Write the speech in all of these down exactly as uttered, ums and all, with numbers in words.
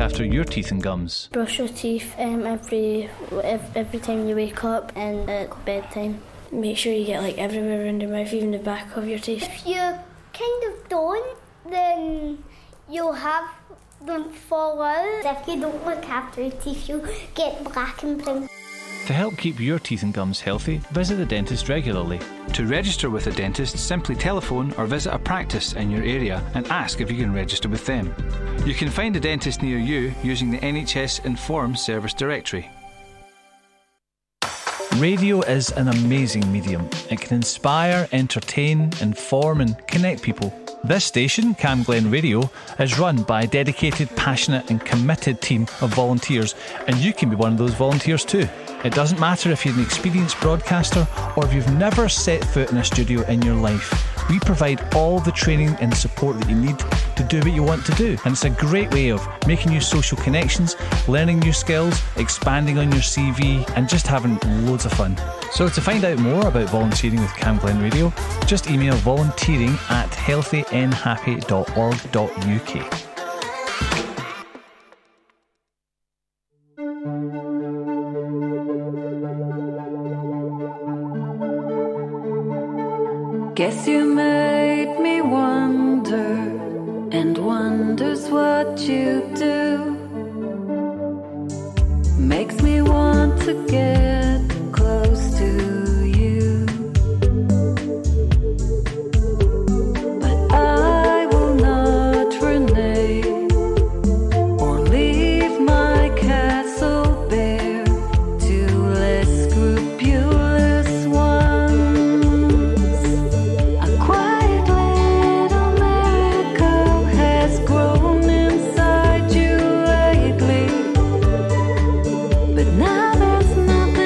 after your teeth and gums? Brush your teeth um, every every time you wake up and at bedtime. Make sure you get like everywhere around your mouth, even the back of your teeth. If you kind of don't, then you'll have them fall out. If you don't look after your teeth, you'll get black and brown. To help keep your teeth and gums healthy, visit the dentist regularly. To register with a dentist, simply telephone or visit a practice in your area and ask if you can register with them. You can find a dentist near you using the N H S Inform service directory. Radio is an amazing medium. It can inspire, entertain, inform and connect people. This station, Camglen Radio, is run by a dedicated, passionate and committed team of volunteers, and you can be one of those volunteers too. It doesn't matter if you're an experienced broadcaster or if you've never set foot in a studio in your life. We provide all the training and support that you need to do what you want to do. And it's a great way of making new social connections, learning new skills, expanding on your C V and just having loads of fun. So to find out more about volunteering with Camglen Radio, just email volunteering at healthy n happy dot org dot u k. Guess you made me wonder, and wonder's what you do. Makes me want to get close to you, but I will not renege or leave my castle bare to less scrupulous. But now there's nothing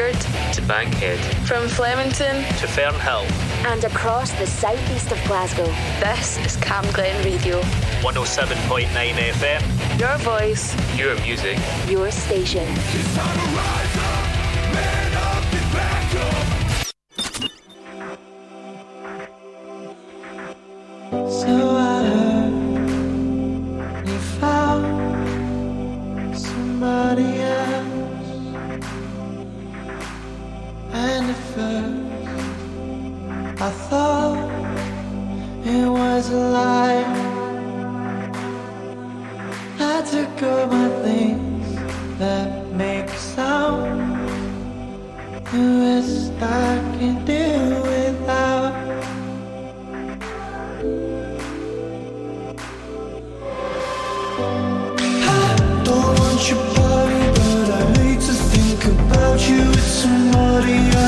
Saggart to Bankhead, from Flemington to Fernhill, and across the southeast of Glasgow. This is Camglen Radio, one oh seven point nine F M. Your voice, your music, your station. It's time to rise up, man up, get back up. So I heard you found somebody else. And at first I thought it was a lie. I took all my things that make sound, the rest I can do without. I don't want your body, but I hate to think about you with somebody else.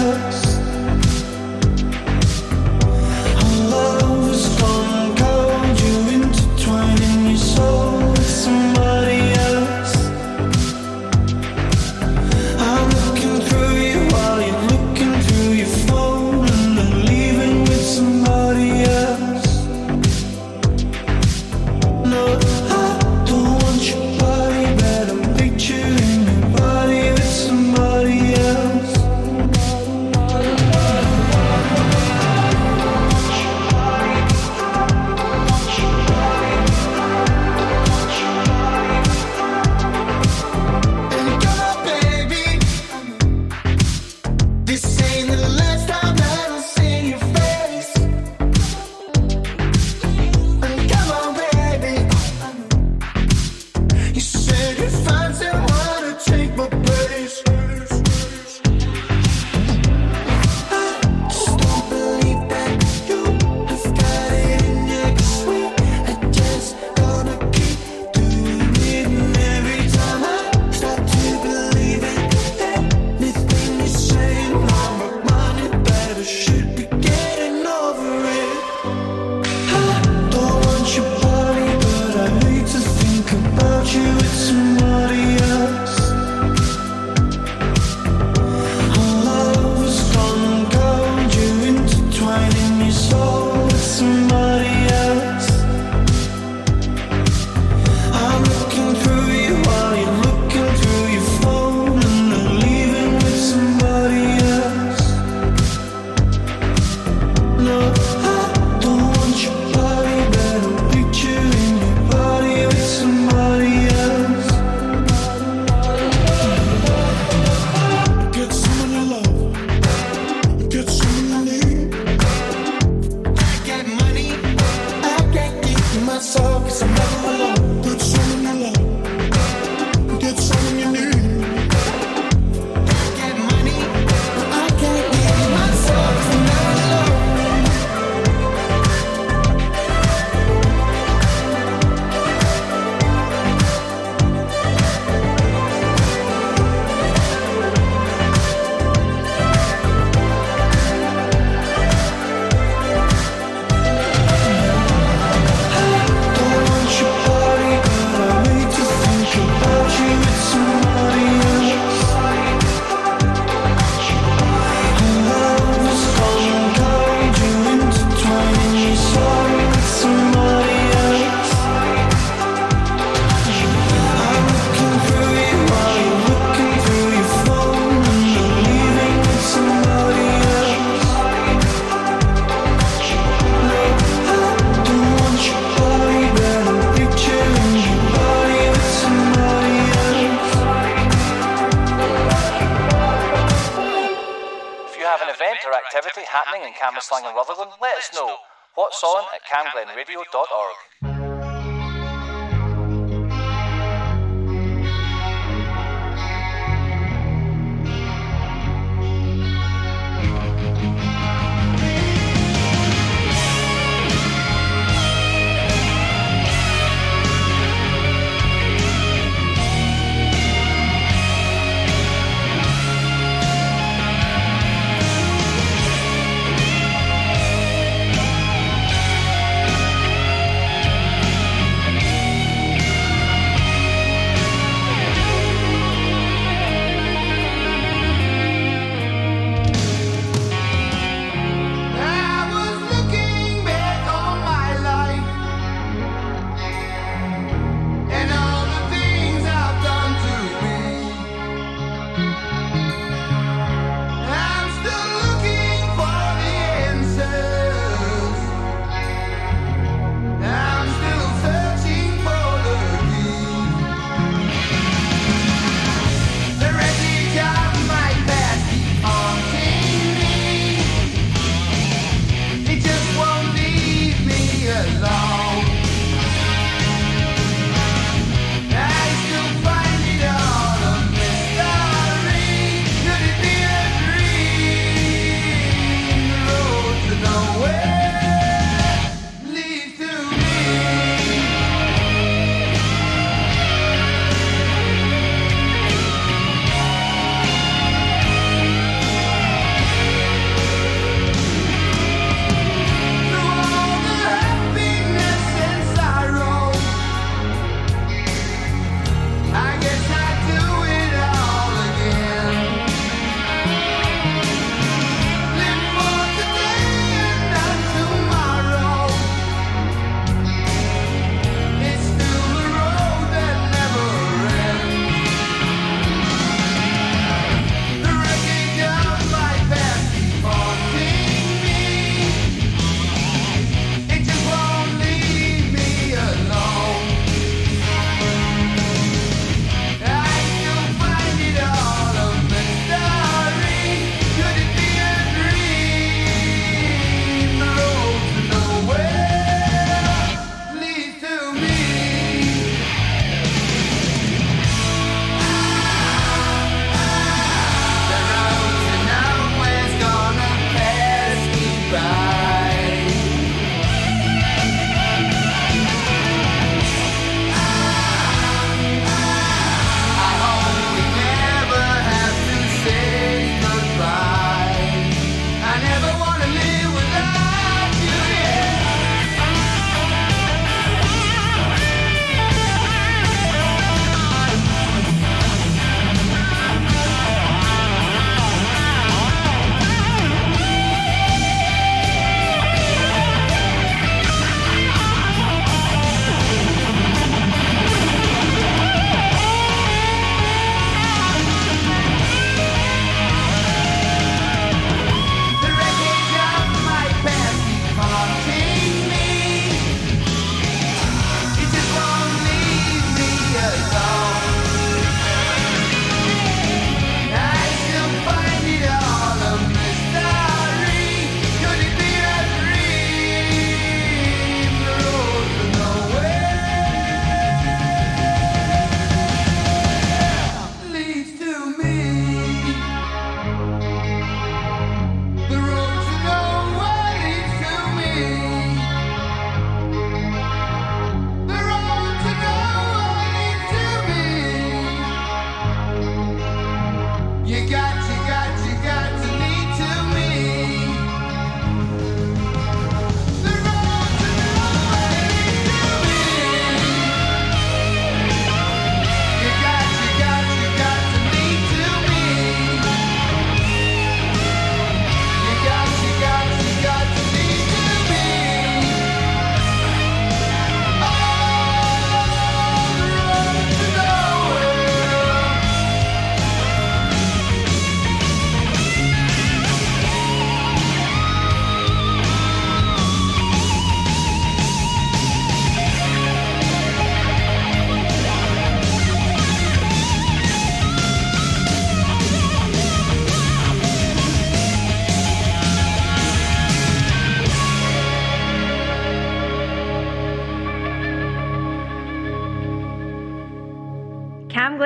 camglen radio dot org.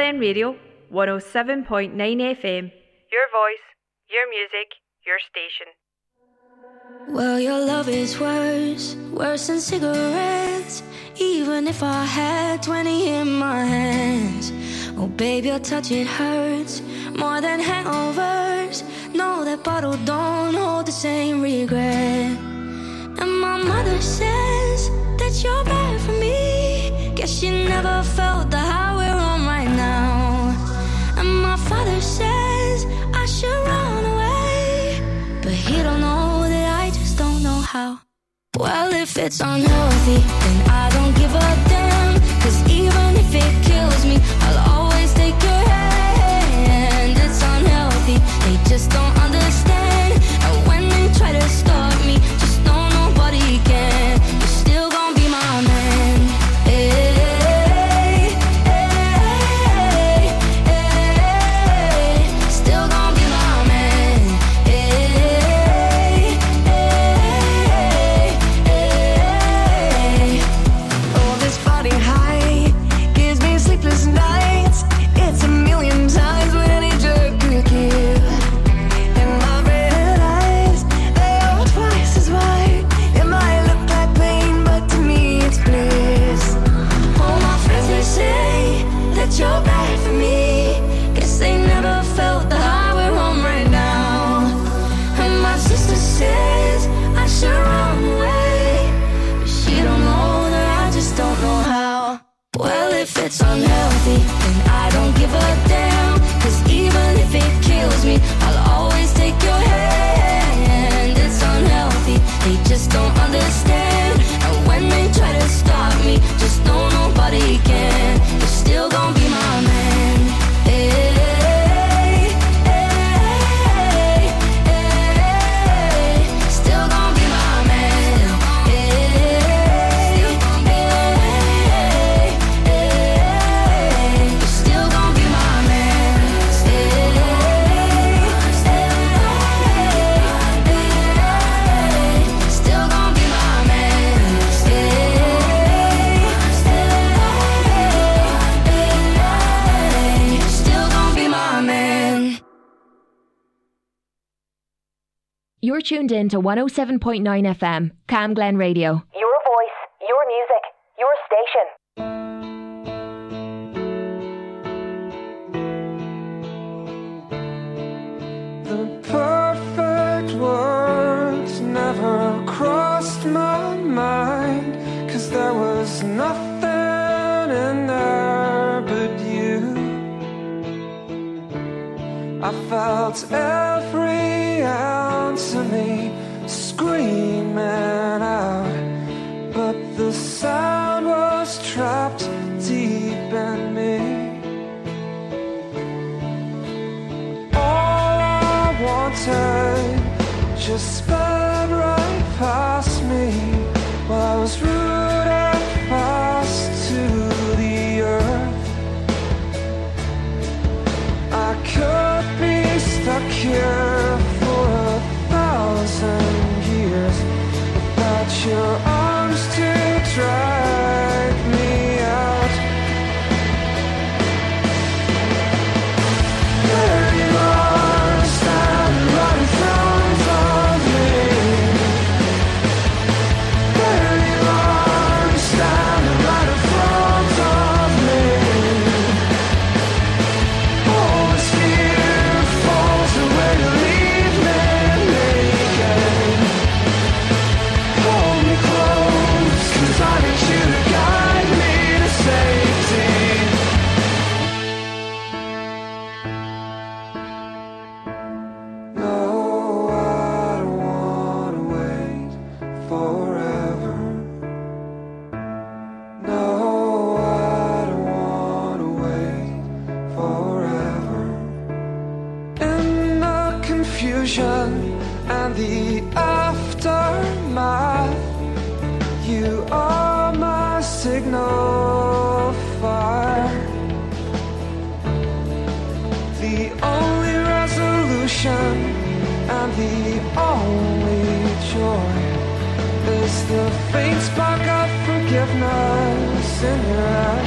Camglen Radio, one oh seven point nine F M. Your voice, your music, your station. Well, your love is worse, worse than cigarettes, even if I had twenty in my hands. Oh, babe, your touch, it hurts more than hangovers. No, that bottle don't hold the same regret. And my mother says that you're bad for me. Guess she never felt the high we're on right now. And my father says I should run away, but he don't know that I just don't know how. Well, if it's unhealthy, then I don't give a damn, 'cause even if it kills me, I'll always take your hand. It's unhealthy, they just don't understand, and when they try to stop me, just know nobody can. You're tuned in to one oh seven point nine F M, Camglen Radio. Your voice, your music, your station. The perfect words never crossed my mind, 'cause there was nothing in there but you. I felt every hour to me screaming out, but the sound was trapped deep in me. All I wanted just sped right past me while I was rooted fast to the earth. I could be stuck here years without your arms to drag me out. There you are, stand right in front of me. There you are, stand right in front of me. All this fear falls away to leave me. Forgiveness in your eyes.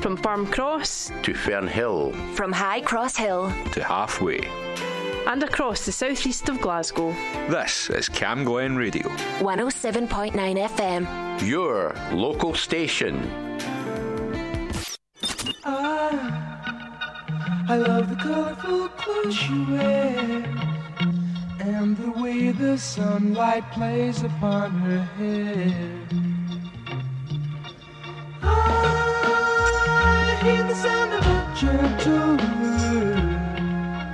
From Firm Cross to Fernhill, from High Cross Hill to Halfway, and across the southeast of Glasgow. This is Camglen Radio, one oh seven point nine F M, your local station. I, I love the colourful clothes you wear, and the way the sunlight plays upon her hair. I hear the sound of a gentle wind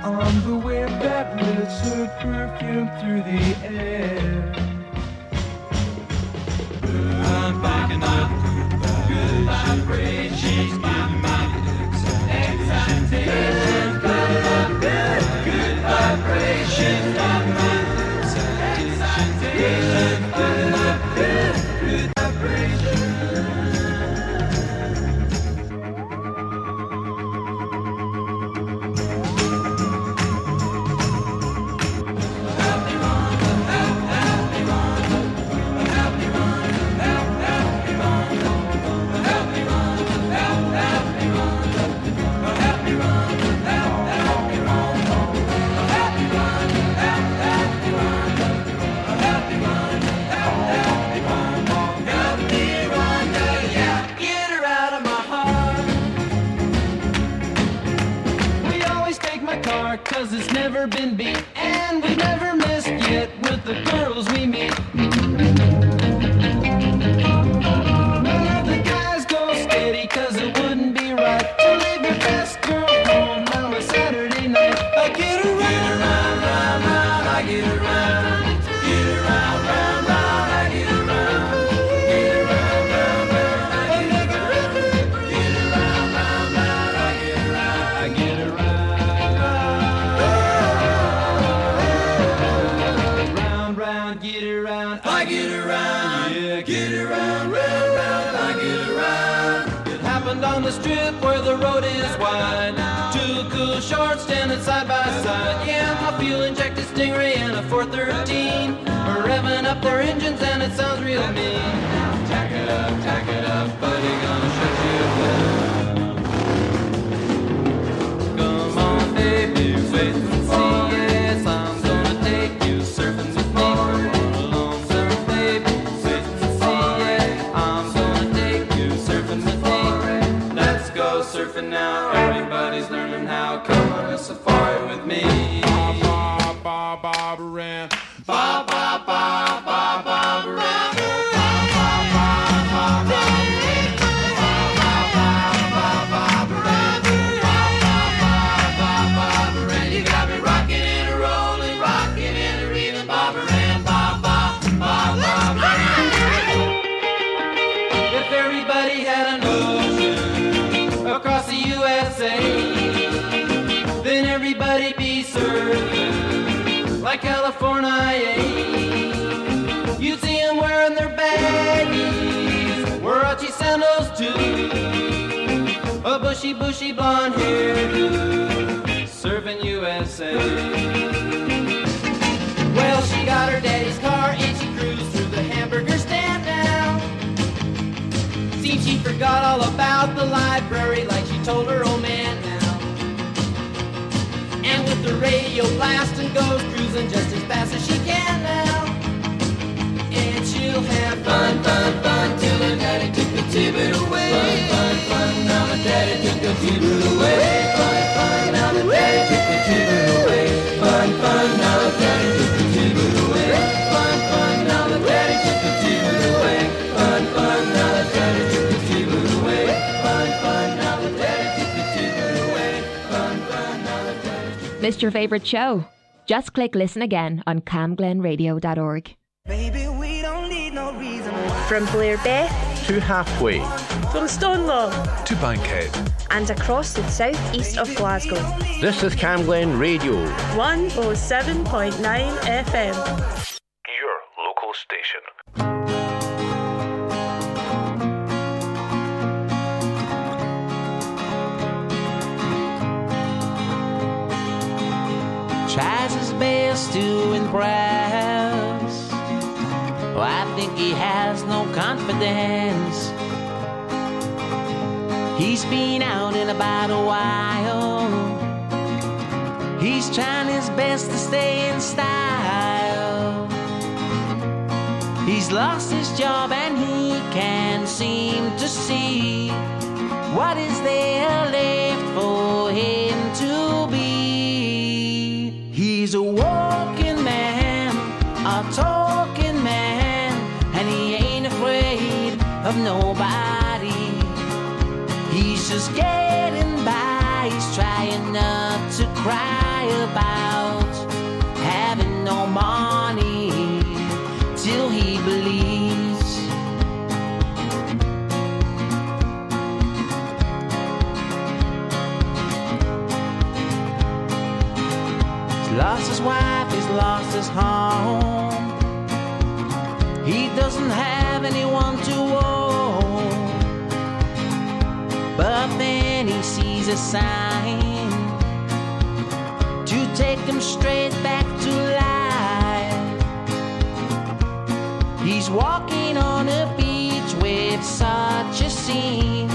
on the wind that lifts her perfume through the air. I'm picking up good vibrations, my mind, excitation, good up, good, good vibrations. It's never been beat, and we've never missed yet with the girls we meet. None of the guys go steady, cause it wouldn't be right to leave your best girl home on a Saturday night. I get around, get around, round, round, I get around, get around, round, round, I get around, get around, round, round, I get around, get around, round, round, I get around, I get around. On the strip where the road is wide, two cool shorts standing side by side. Yeah, my fuel injected Stingray and a four thirteen are revving up their engines and it sounds real mean. Tack it up, tack it up, buddy, gonna shut you down. Come on, baby, wait and see. Yes, I'm gonna take you surfing with me. Surfing now, everybody's learning how. Come on a safari with me. Ba ba ba ba ram, ba ba ba ba ba ram. Like California, you'd see them wearing their baggies, Warachi sandals too, a bushy, bushy blonde hairdo, surfing U S A. Well, she got her daddy's car and she cruised through the hamburger stand now. Seems she forgot all about the library like she told her old man. And with the radio blasting, goes cruising just as fast as she can now. And she'll have fun, fun, fun, till her daddy took the T-bird away. Fun, fun, fun, now the daddy took the T-bird away. Fun, fun, now the daddy took the T-bird away. Fun, fun, now the daddy took the T-bird away. Fun, fun, now the daddy took the T-bird away. Fun, fun, now the daddy took the T-bird away. Fun, fun, now the daddy took the T-bird away. Fun, fun, now the daddy. Missed your favourite show? Just click listen again on camglen radio dot org. Baby, we don't need no reason. From Blair Bay to Halfway, from Stonewall to Bankhead, and across the southeast of Glasgow. This is Camglen Radio, one oh seven point nine F M, your local station. Tries his best to impress. Oh, I think he has no confidence. He's been out in about a while. He's trying his best to stay in style. He's lost his job and he can't seem to see what is there left for him to be. He's a walking man, a talking man, and he ain't afraid of nobody. He's just getting by, he's trying not to cry about having no money till he believes. He's lost his wife, he's lost his home. He doesn't have anyone to own. But then he sees a sign to take him straight back to life. He's walking on a beach with such a scene.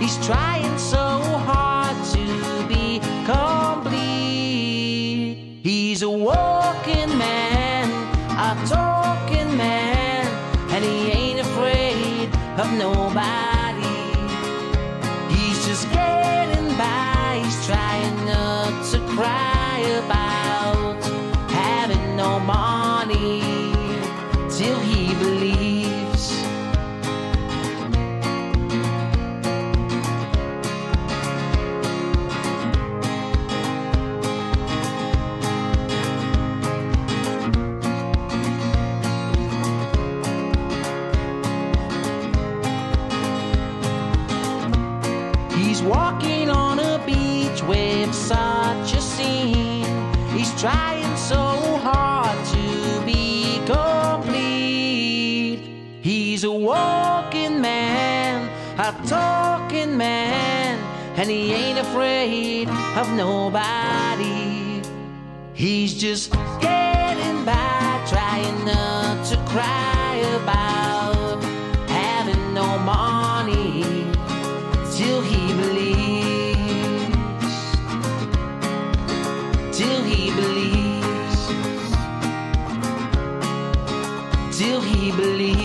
He's trying so hard to be complete. He's a walking man, a talking man, and he ain't afraid of nobody. Trying not to cry about having no money till he believes. He's walking on a beach with such a scene. He's trying so hard to be complete. He's a walking man, a talking man, and he ain't afraid of nobody. He's just getting by, trying not to cry about having no money till he believes. Till he believes, till he believes.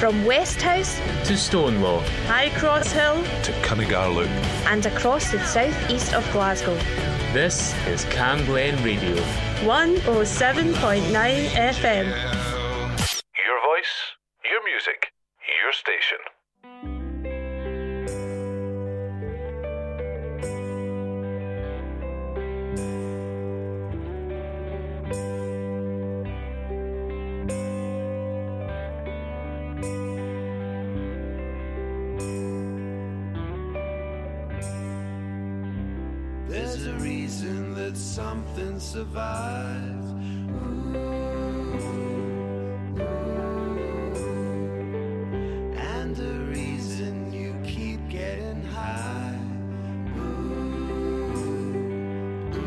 From Westhouse to Stonewall, High Cross Hill to Cunningar Loop, and across the southeast of Glasgow. This is Camglen Radio, one oh seven point nine F M. Your voice, your music, your station. Something survives. Ooh, ooh. And a reason you keep getting high. Ooh, ooh.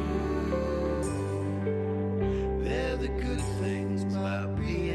They're the good things about being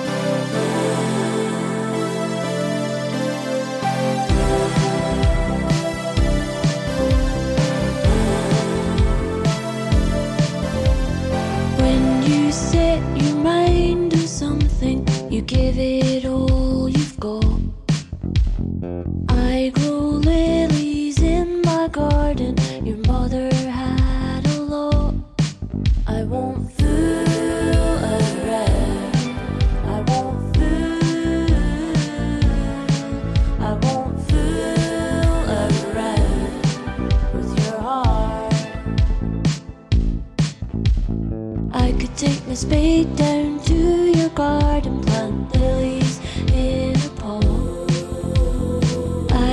You set your mind on something, you give it all you've got. I grow lilies in my garden, your mother had a lot. I won't fool around, I won't fool, I won't fool around with your heart. I could take my spade down to your garden, plant lilies in a pot.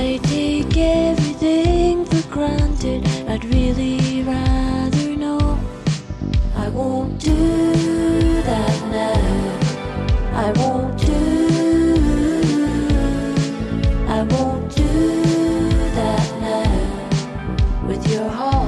I take everything for granted, I'd really rather not. I won't do that now, I won't do, I won't do that now with your heart.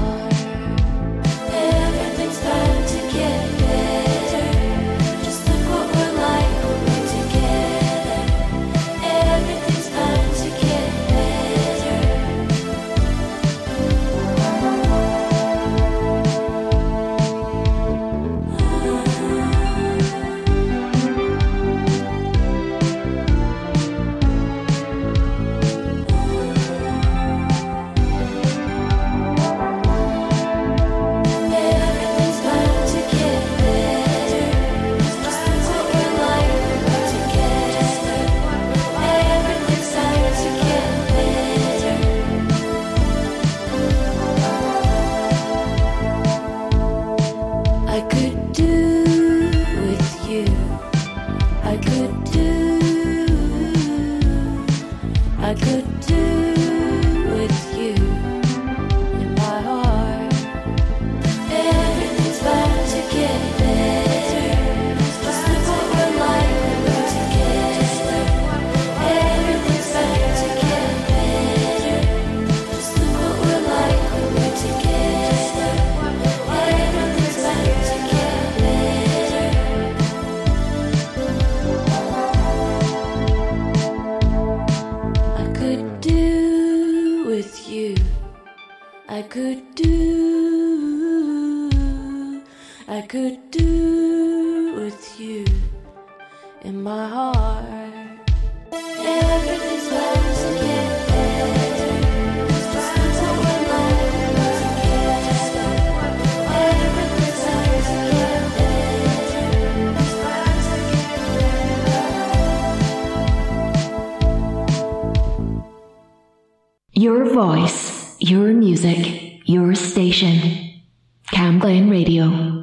Your voice, your music, your station. Camglen Radio.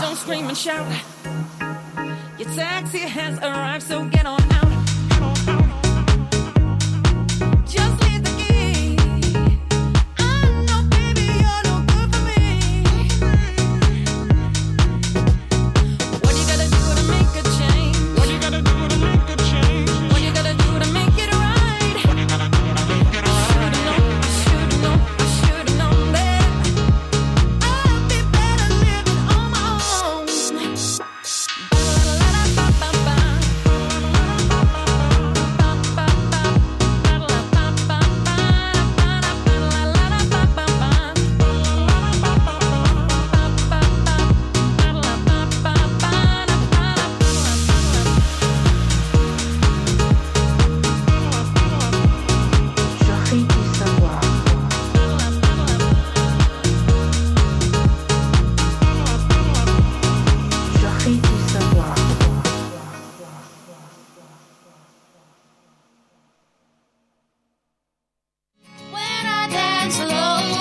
Don't scream and shout. Your taxi has arrived, so get on out. Just leave the key. I know, baby, you're no good for me. What you gotta do to make a change? What you gotta do to make a change? What you gotta do to make it right?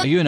Are you an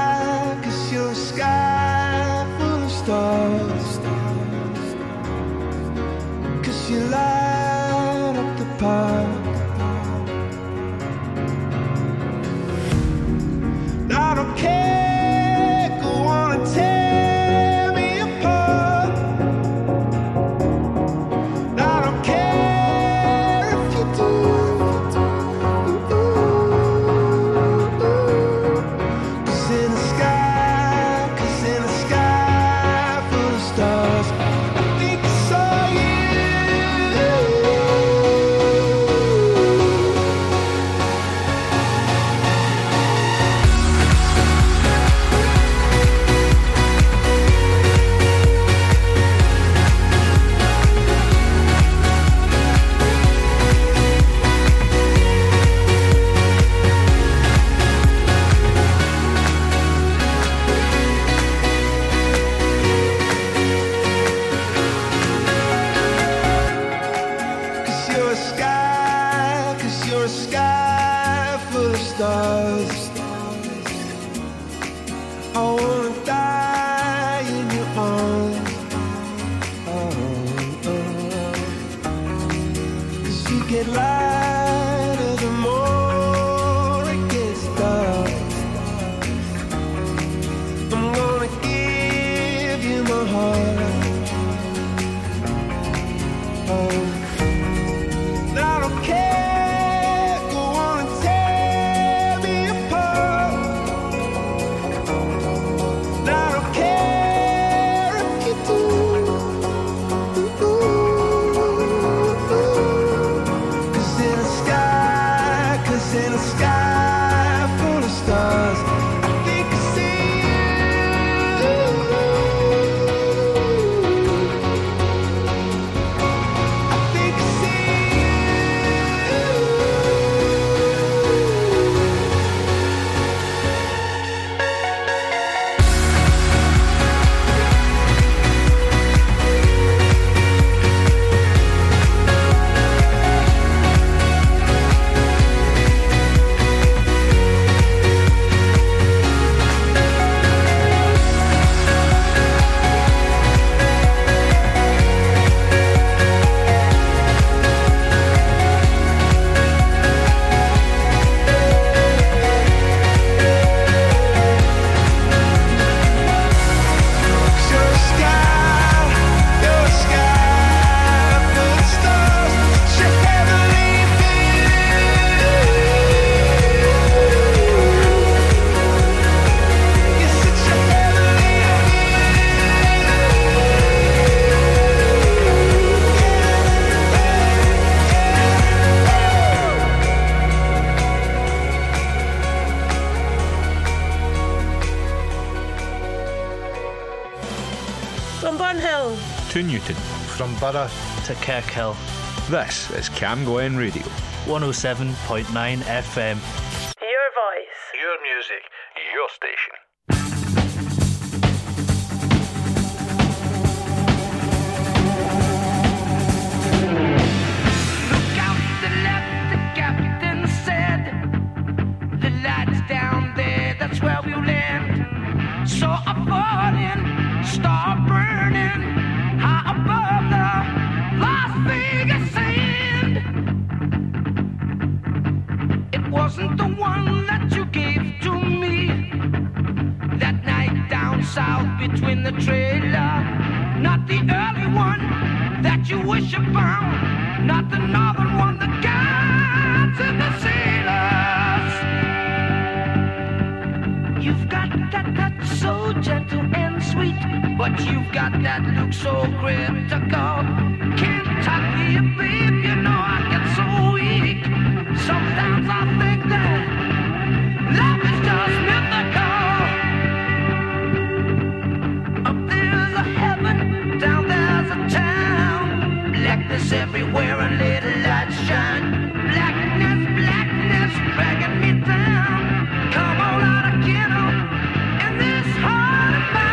'cause you're a sky full of stars. 'Cause you light up the path. I don't care who wanna tear me apart. I don't care if you do. Ooh, ooh, ooh. 'Cause in the sky, 'cause in the sky full of stars, I think I saw you. From Borough to Kirk Hill. This is Camglen Radio. one oh seven point nine F M. Your voice. Your music. Your station. Look out to the left, the captain said. The light's down there, that's where we'll land. So I'm falling, start burning. High above the Las Vegas sand. It wasn't the one that you gave to me that night down south between the trailer. Not the early one that you wish upon. Not the northern one, the guy But you've got that look so critical. Kentucky, babe, you know I get so weak. Sometimes I think that life is just mythical. Up there's a heaven, down there's a town. Blackness everywhere and little lights shine. Blackness, blackness, dragging me down. Come on out of kennel in this heart of mine.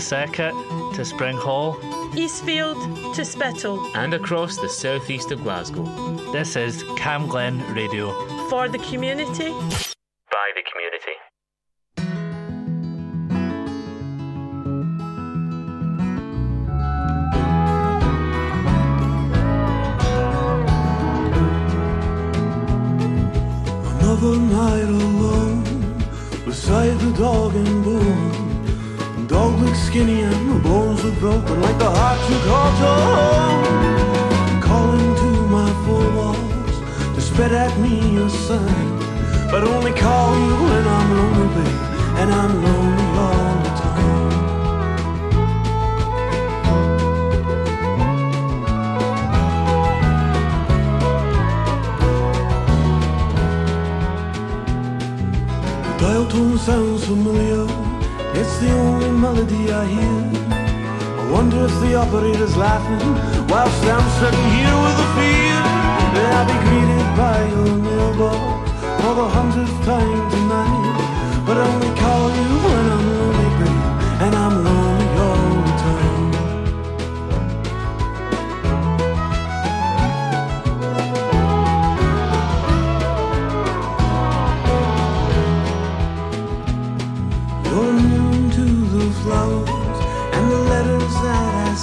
Circuit to Spring Hall, Eastfield to Spittle, and across the southeast of Glasgow. This is Camglen Radio. For the community, by the community. Another night alone, beside the dog and bone. Dog looked skinny and the bones were broken like the heart you called your home. Calling to my four walls to spread at me a sign, but only call you when I'm lonely, babe, and I'm lonely all the time. The dial tone sounds familiar, it's the only melody I hear. I wonder if the operator's laughing whilst I'm sitting here with a fear that I'll be greeted by your mailbox for the hundredth time tonight, but I only call you when I'm lonely, babe, and I'm lonely all the time.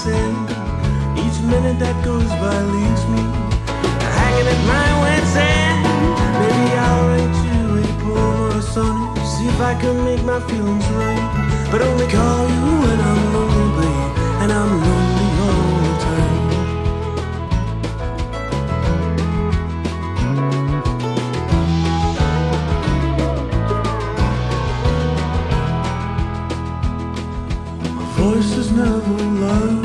Each minute that goes by leaves me hanging at my wits' end. Maybe I'll write you a poem or a sonnet, see if I can make my feelings right, but only call you when I'm lonely, babe, and I'm lonely all the time. My voice is never loud,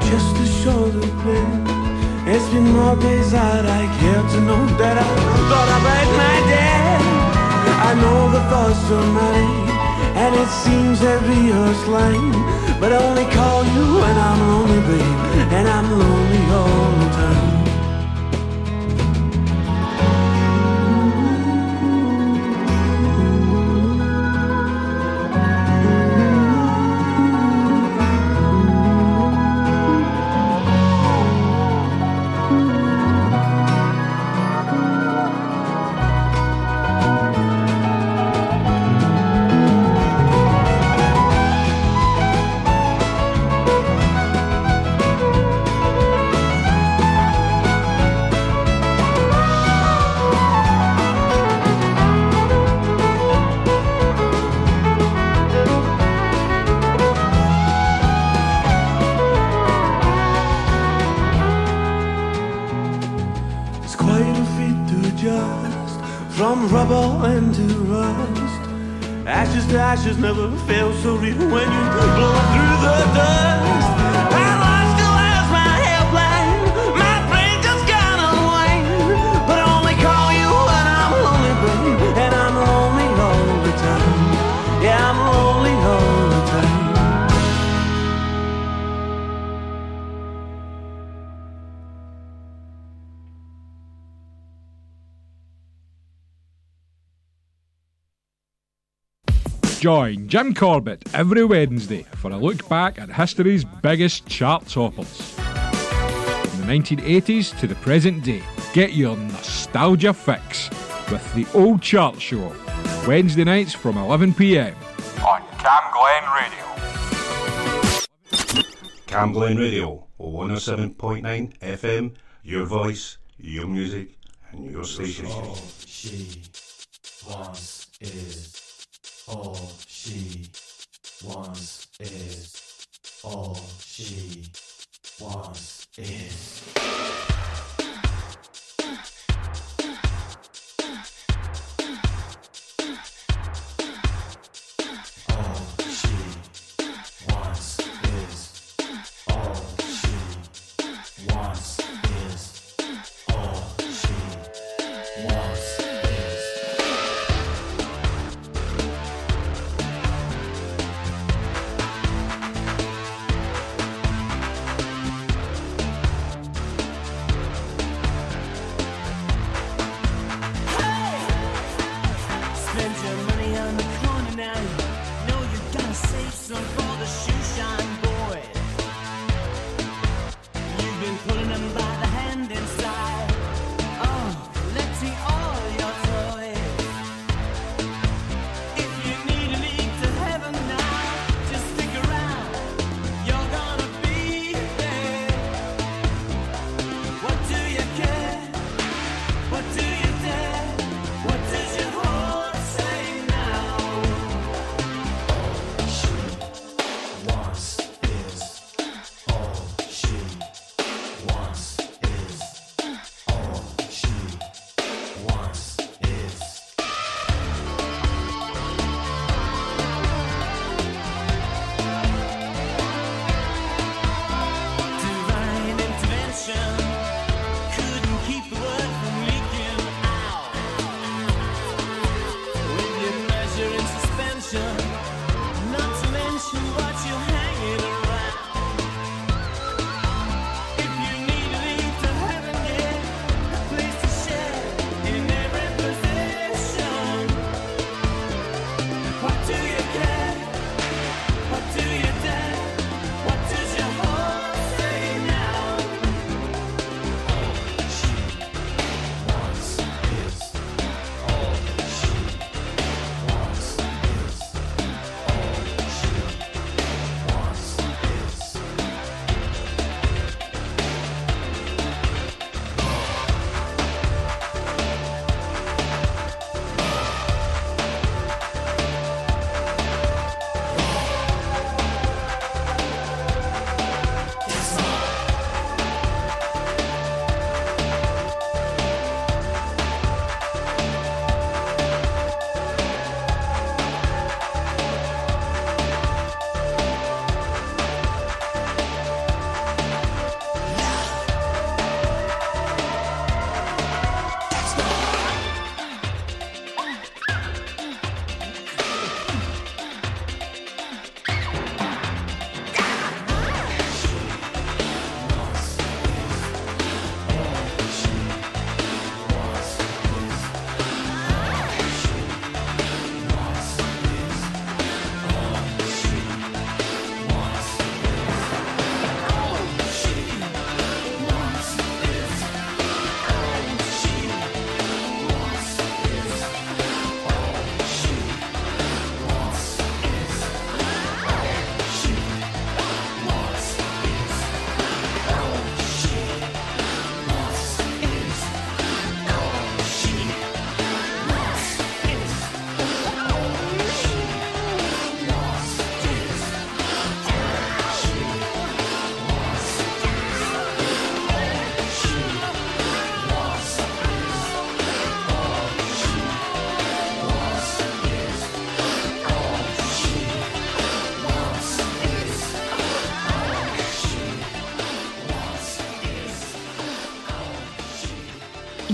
just a shoulder blade. It's been more days that I care to know that I thought about my dad. I know the thoughts are mine, and it seems every earth's line, but I only call you when I'm lonely, babe, and I'm lonely all the time. from rubble into rust. Ashes to ashes never fail, so real when you blow through the dust. And I still has my hair black, my brain just gone away. But I only call you when I'm lonely, baby, and I'm lonely all the time. Yeah, I'm lonely all the time. Join Jim Corbett every Wednesday for a look back at history's biggest chart toppers. From the nineteen eighties to the present day, get your nostalgia fix with The Old Chart Show, Wednesday nights from eleven p m on Camglen Radio. Camglen Radio, one oh seven point nine F M, your voice, your music, and your station. All she wants is... all she wants is, all she wants is.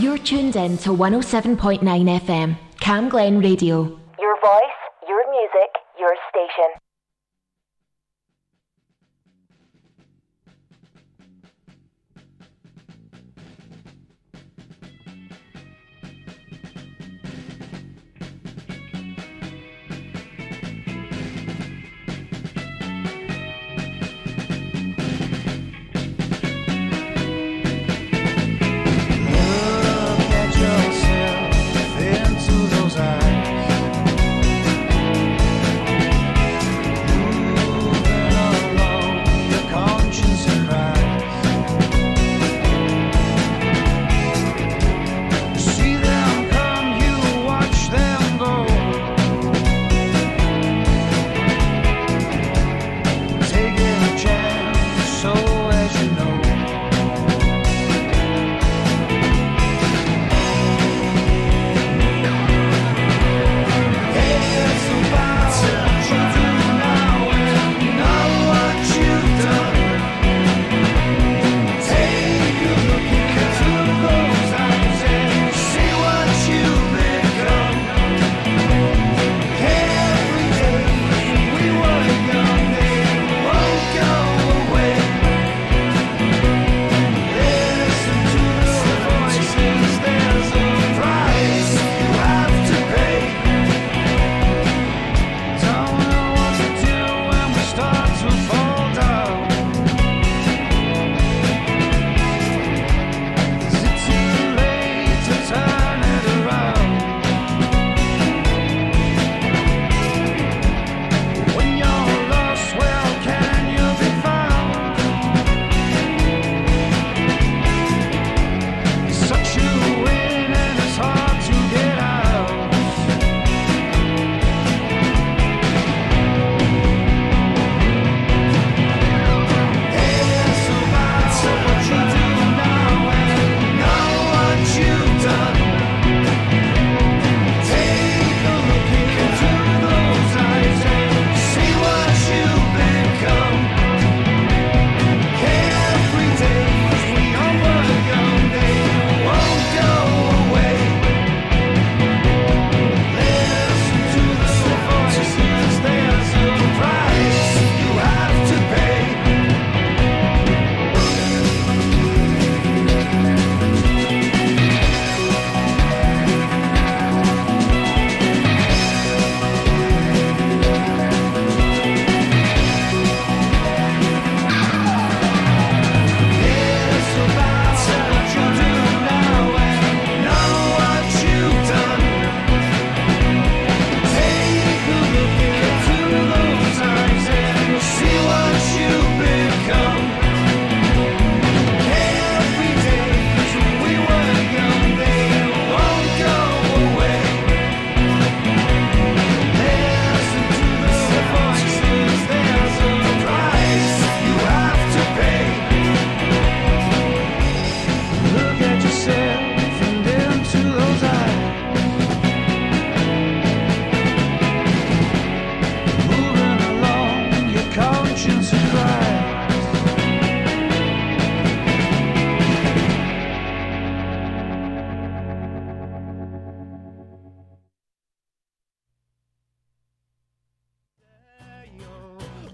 You're tuned in to one oh seven point nine F M, Camglen Radio. Your voice, your music, your station.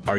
Are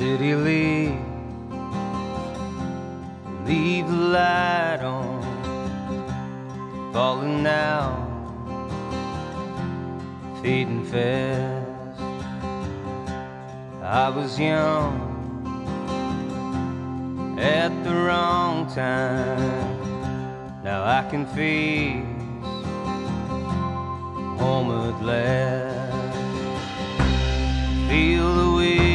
City, leave, leave the light on, falling now, fading fast. I was young at the wrong time, now I can face home at last. Feel the wind